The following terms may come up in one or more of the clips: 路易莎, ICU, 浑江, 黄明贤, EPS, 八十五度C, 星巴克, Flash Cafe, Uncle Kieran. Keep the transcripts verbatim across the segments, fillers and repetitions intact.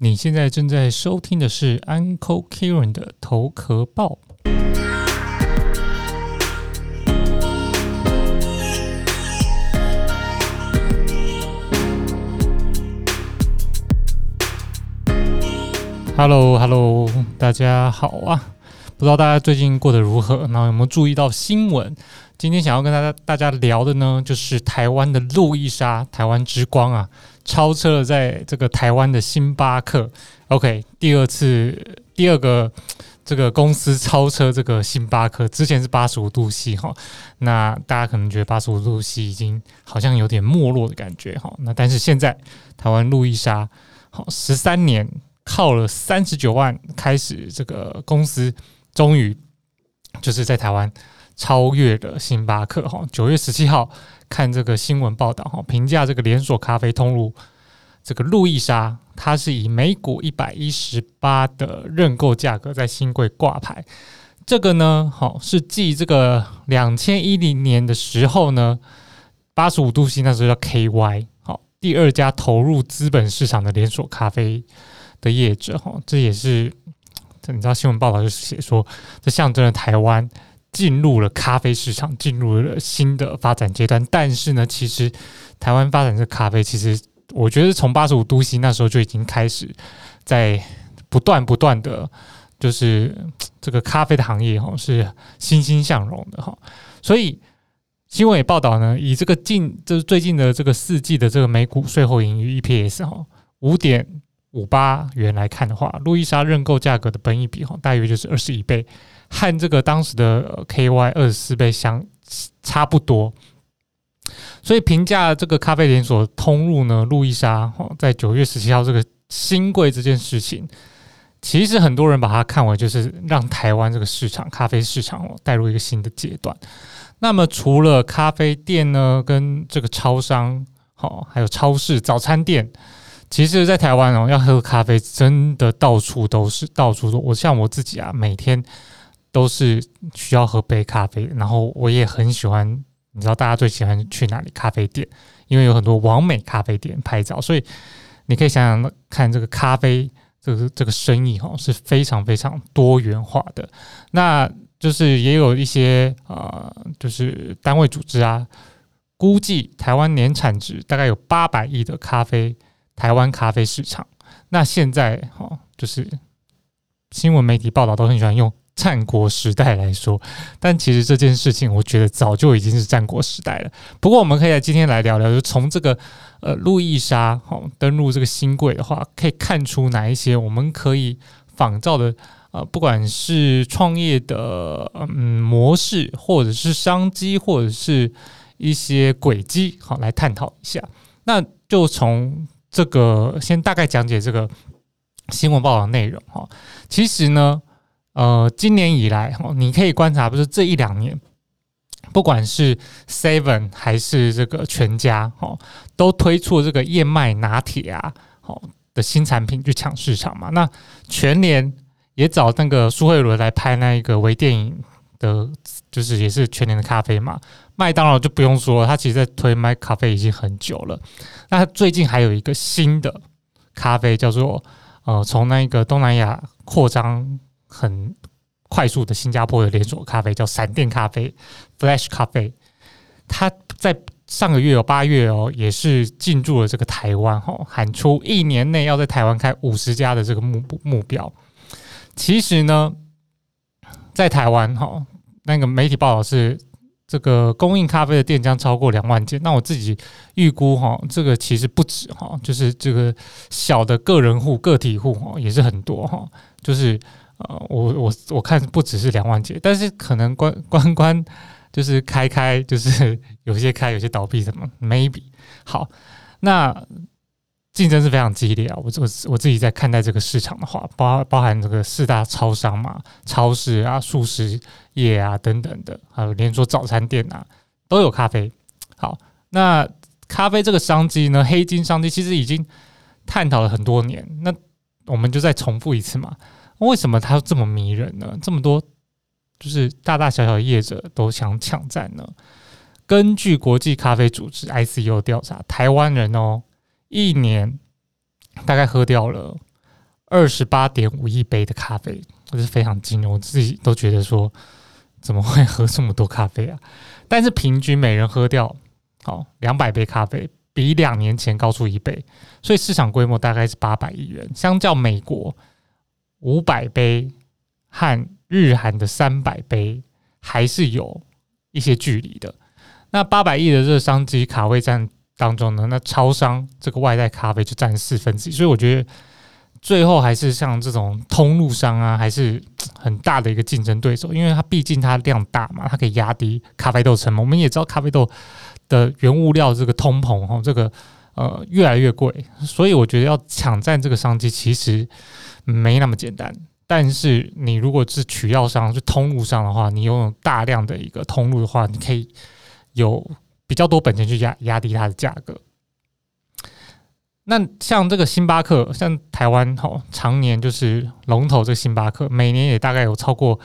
你现在正在收听的是 Uncle Kieran 的头壳爆。Hello Hello， 大家好啊！不知道大家最近过得如何？然后有没有注意到新闻？今天想要跟大家大家聊的呢，就是台湾的路易莎，台湾之光啊，超车了在这个台湾的星巴克。OK， 第二次第二个这个公司超车这个星巴克，之前是八十五度C哈，那大家可能觉得八十五度C已经好像有点没落的感觉哈，那但是现在台湾路易莎好十三年靠了三十九万开始，这个公司终于就是在台湾超越了星巴克。九月十七号看这个新闻报道，评价这个连锁咖啡通路这个路易莎，它是以每股一百一十八的认购价格在新贵挂牌。这个呢是继这个二零一零年的时候呢，八十五度C那时候叫 K Y， 第二家投入资本市场的连锁咖啡的业者。这也是你知道新闻报道就写说，这象征了台湾进入了咖啡市场，进入了新的发展阶段。但是呢，其实台湾发展这咖啡，其实我觉得从八十五度C那时候就已经开始在不断不断的，就是这个咖啡的行业是欣欣向荣的。所以新闻也报道呢，以这个近就是最近的这个四季的这个每股税后盈余 E P S 五点五八元来看的话，路易莎认购价格的本益比大约就是二十一倍，和这个当时的 K Y 二十四倍相差不多。所以评价这个咖啡连锁通路呢，路易莎在九月十七号这个新贵这件事情，其实很多人把它看为就是让台湾这个市场咖啡市场带入一个新的阶段。那么除了咖啡店呢，跟这个超商还有超市早餐店，其实在台湾、哦、要喝咖啡真的到处都是，到处都我像我自己啊，每天都是需要喝杯咖啡。然后我也很喜欢，你知道大家最喜欢去哪里咖啡店，因为有很多网美咖啡店拍照。所以你可以想想看，这个咖啡这个这个生意、哦、是非常非常多元化的。那就是也有一些呃，就是单位组织啊，估计台湾年产值大概有八百亿的咖啡，台湾咖啡市场。那现在、哦、就是新闻媒体报道都很喜欢用战国时代来说，但其实这件事情我觉得早就已经是战国时代了。不过我们可以来今天来聊聊，就从这个呃路易莎、哦、登陆这个新贵的话，可以看出哪一些我们可以仿照的呃，不管是创业的、嗯、模式，或者是商机，或者是一些轨迹、哦、来探讨一下。那就从这个先大概讲解这个新闻报道内容。其实呢呃，今年以来你可以观察，不是这一两年，不管是 Seven 还是这个全家都推出这个燕麦拿铁啊的新产品去抢市场嘛。那全联也找那个苏慧伦来拍那一个微电影的，就是也是全年的咖啡嘛。麦当劳就不用说了，他其实在推麦咖啡已经很久了。那他最近还有一个新的咖啡叫做呃，从那个东南亚扩张很快速的新加坡的连锁咖啡叫闪电咖啡 Flash Cafe， 他在上个月有、哦、八月哦，也是进驻了这个台湾、哦、喊出一年内要在台湾开五十家的这个 目, 目标。其实呢在台湾、哦、那个媒体报道是这个供应咖啡的店将超过两万间。那我自己预估、哦、这个其实不止、哦、就是这个小的个人户个体户、哦、也是很多、哦、就是、呃、我, 我, 我看不只是两万间，但是可能关关关就是开开就是有些开有些倒闭什么 maybe。 好，那竞争是非常激烈啊！我我自己在看待这个市场的话，包包含这个四大超商嘛、超市啊、素食业啊等等的，还有连锁早餐店啊，都有咖啡。好，那咖啡这个商机呢，黑金商机其实已经探讨了很多年。那我们就再重复一次嘛，为什么它这么迷人呢？这么多就是大大小小的业者都想抢占呢？根据国际咖啡组织 I C U 调查，台湾人哦，一年大概喝掉了二十八点五亿杯的咖啡，这是非常惊人，我自己都觉得说怎么会喝这么多咖啡啊？但是平均每人喝掉好两百杯咖啡，比两年前高出一倍，所以市场规模大概是八百亿元，相较美国五百杯和日韩的三百杯还是有一些距离的。那八百亿的热商机卡位战当中呢，那超商这个外带咖啡就占四分之一，所以我觉得最后还是像这种通路商啊，还是很大的一个竞争对手，因为它毕竟它量大嘛，它可以压低咖啡豆成本。我们也知道咖啡豆的原物料这个通膨哦，这个呃越来越贵，所以我觉得要抢占这个商机其实没那么简单。但是你如果是取药商、是通路商的话，你拥有大量的一个通路的话，你可以有比较多本钱去 压, 压低它的价格。那像这个星巴克，像台湾哦，常年就是龙头这个星巴克，每年也大概有超过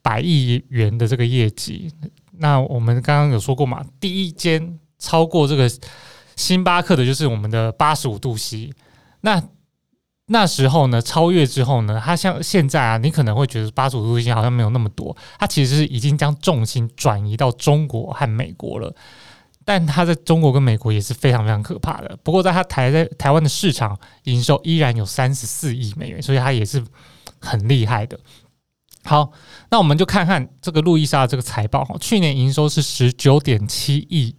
百亿元的这个业绩。那我们刚刚有说过嘛，第一间超过这个星巴克的就是我们的八十五度 C。那那时候呢，超越之后呢，它像现在啊，你可能会觉得八十五度 C 好像没有那么多，它其实已经将重心转移到中国和美国了。但它在中国跟美国也是非常非常可怕的。不过在它台在台湾的市场营收依然有三十四亿美元，所以它也是很厉害的。好，那我们就看看这个路易莎这个财报，去年营收是 十九点七亿，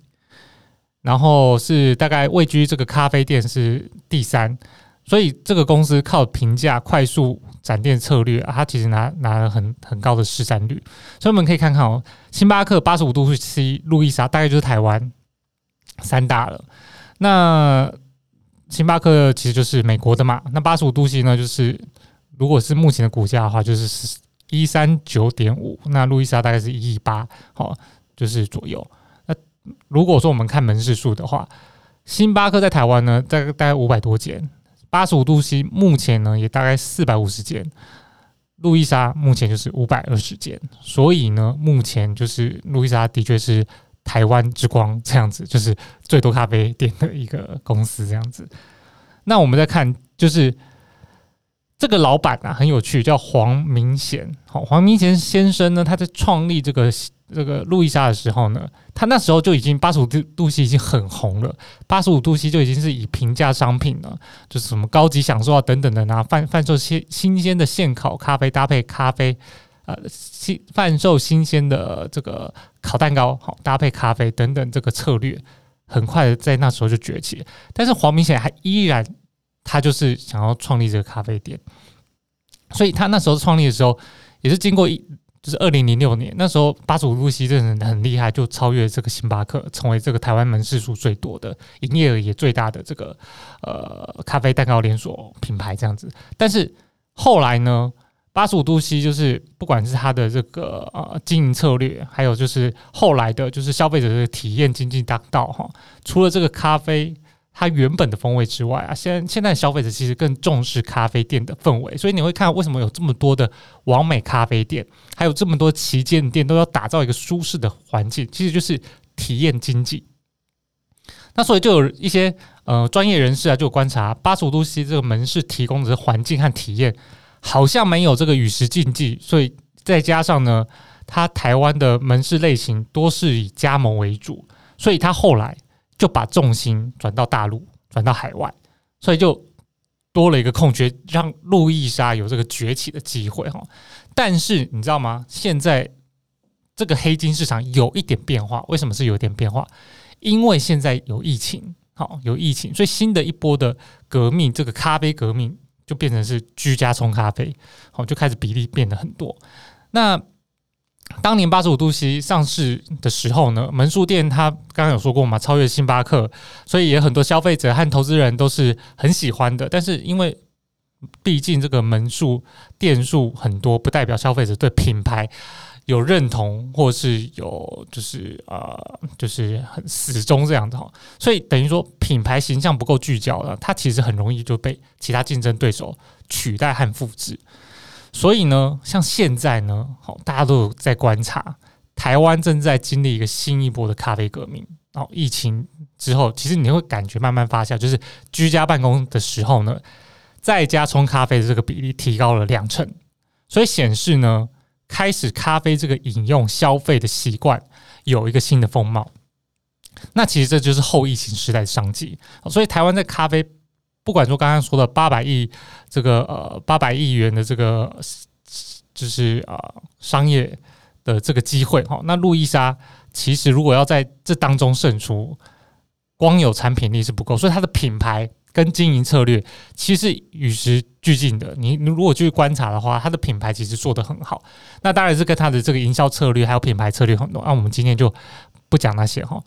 然后是大概位居这个咖啡店是第三，所以这个公司靠平价快速展店策略、啊、它其实 拿, 拿了 很, 很高的市占率。所以我们可以看看、哦、星巴克、八十五度 C、 路易莎大概就是台湾三大了。那星巴克其实就是美国的嘛，那八十五度 C 呢，就是如果是目前的股价的话就是一百三十九点五，那路易莎大概是一百一十八、哦、就是左右。那如果说我们看门市数的话，星巴克在台湾呢大概大概五百多间，八十五度 C 目前呢也大概四百五十间，路易莎目前就是五百二十间，所以呢目前就是路易莎的确是台湾之光，这样子就是最多咖啡店的一个公司这样子。那我们再看就是这个老板啊很有趣，叫黄明贤。黄明贤先生呢，他在创立这个这个路易莎的时候呢，他那时候就已经八十五度 C 已经很红了，八十五度 C 就已经是以平价商品了，就是什么高级享受啊等等的啊，贩贩售新鲜的现烤咖啡搭配咖啡，呃，贩售新鲜的这个烤蛋糕好搭配咖啡等等，这个策略很快的在那时候就崛起。但是黄明显还依然他就是想要创立这个咖啡店，所以他那时候创立的时候也是经过一。就是二零零六年，那时候八十五度 C 真的很厉害，就超越这个星巴克，成为这个台湾门市数最多的、营业额也最大的这个呃咖啡蛋糕连锁品牌这样子。但是后来呢，八十五度 C 就是不管是它的这个呃经营策略，还有就是后来的就是消费者的体验经济当道哈，除了这个咖啡它原本的风味之外啊，现现在消费者其实更重视咖啡店的氛围，所以你会看为什么有这么多的网美咖啡店，还有这么多旗舰店都要打造一个舒适的环境，其实就是体验经济。那所以就有一些呃专业人士啊，就有观察八十五度 C 这个门市提供的环境和体验，好像没有这个与时竞技，所以再加上呢，它台湾的门市类型多是以加盟为主，所以它后来就把重心转到大陆，转到海外，所以就多了一个空缺，让路易莎有这个崛起的机会。但是你知道吗？现在这个黑金市场有一点变化，为什么是有点变化？因为现在有疫情，好，有疫情，所以新的一波的革命，这个咖啡革命就变成是居家冲咖啡，好，就开始比例变得很多。那当年八十五度 C 上市的时候呢，门市店它刚刚有说过嘛，超越星巴克，所以也很多消费者和投资人都是很喜欢的。但是因为毕竟这个门市店数很多，不代表消费者对品牌有认同，或是有就是呃就是很死忠这样的，所以等于说品牌形象不够聚焦了，它其实很容易就被其他竞争对手取代和复制。所以呢，像现在呢，大家都有在观察，台湾正在经历一个新一波的咖啡革命。然后疫情之后，其实你会感觉慢慢发酵，就是居家办公的时候呢，在家冲咖啡的这个比例提高了两成，所以显示呢，开始咖啡这个饮用消费的习惯有一个新的风貌。那其实这就是后疫情时代的商机，所以台湾在咖啡，不管说刚刚说的八百亿这个呃八百亿元的这个就是呃商业的这个机会，哦，那路易莎其实如果要在这当中胜出，光有产品力是不够，所以它的品牌跟经营策略其实与时俱进的。你如果去观察的话，它的品牌其实做得很好。那当然是跟它的这个营销策略还有品牌策略很多。那，啊，我们今天就不讲那些哈，哦。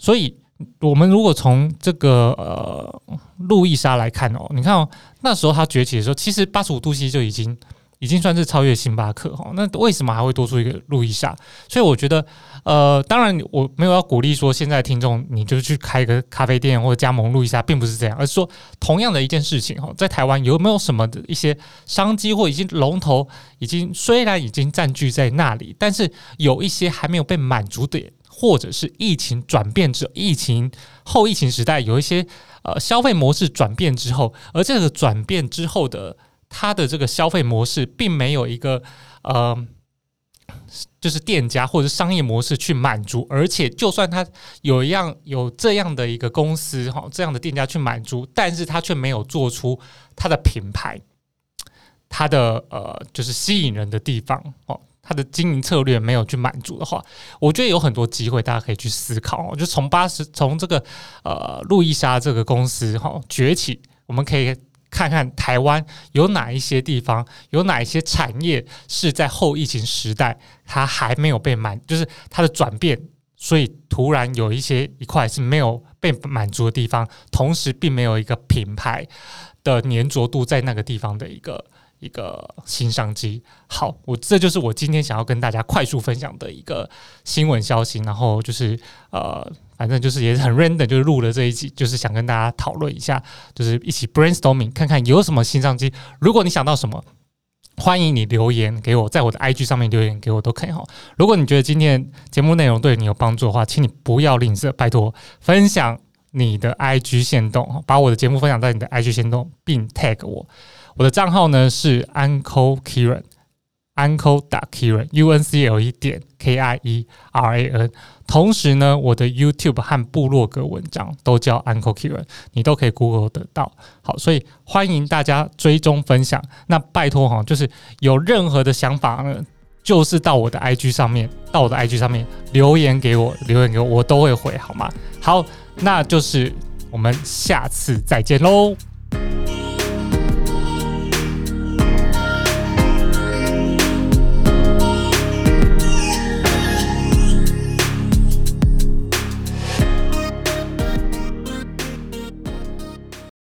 所以我们如果从这个呃路易莎来看哦，你看哦，那时候它崛起的时候，其实八十五度 C 就已经已经算是超越星巴克哈。那为什么还会多出一个路易莎？所以我觉得呃，当然我没有要鼓励说现在的听众你就去开一个咖啡店或者加盟路易莎，并不是这样，而是说同样的一件事情哈，在台湾有没有什么的一些商机或已经龙头已经虽然已经占据在那里，但是有一些还没有被满足的。或者是疫情转变之后，疫情后疫情时代有一些呃消费模式转变之后，而这个转变之后的它的这个消费模式并没有一个呃就是店家或者商业模式去满足，而且就算它有一样有这样的一个公司这样的店家去满足，但是它却没有做出它的品牌，它的呃就是吸引人的地方哦。他的经营策略没有去满足的话，我觉得有很多机会大家可以去思考，哦，就从八十从这个呃路易莎这个公司，哦，崛起，我们可以看看台湾有哪一些地方，有哪一些产业是在后疫情时代它还没有被满，就是它的转变，所以突然有一些一块是没有被满足的地方，同时并没有一个品牌的粘着度在那个地方的一个。一个新商机。好，我这就是我今天想要跟大家快速分享的一个新闻消息，然后就是呃反正就是也是很 random 就是录了这一集，就是想跟大家讨论一下，就是一起 brainstorming 看看有什么新商机。如果你想到什么，欢迎你留言给我，在我的 I G 上面留言给我都可以。如果你觉得今天节目内容对你有帮助的话，请你不要吝啬，拜托分享你的 I G 限动，把我的节目分享在你的 I G 限动，并 tag 我。我的账号呢是 Uncle Kieran Uncle Kieran U N C L E 点 K I E R A N。同时呢，我的 YouTube 和部落格文章都叫 Uncle Kieran， 你都可以 Google 得到。好，所以欢迎大家追踪分享。那拜托哈，就是有任何的想法呢，就是到我的 I G 上面，到我的 I G 上面留言给我，留言给我，我都会回，好吗？好，那就是我们下次再见喽。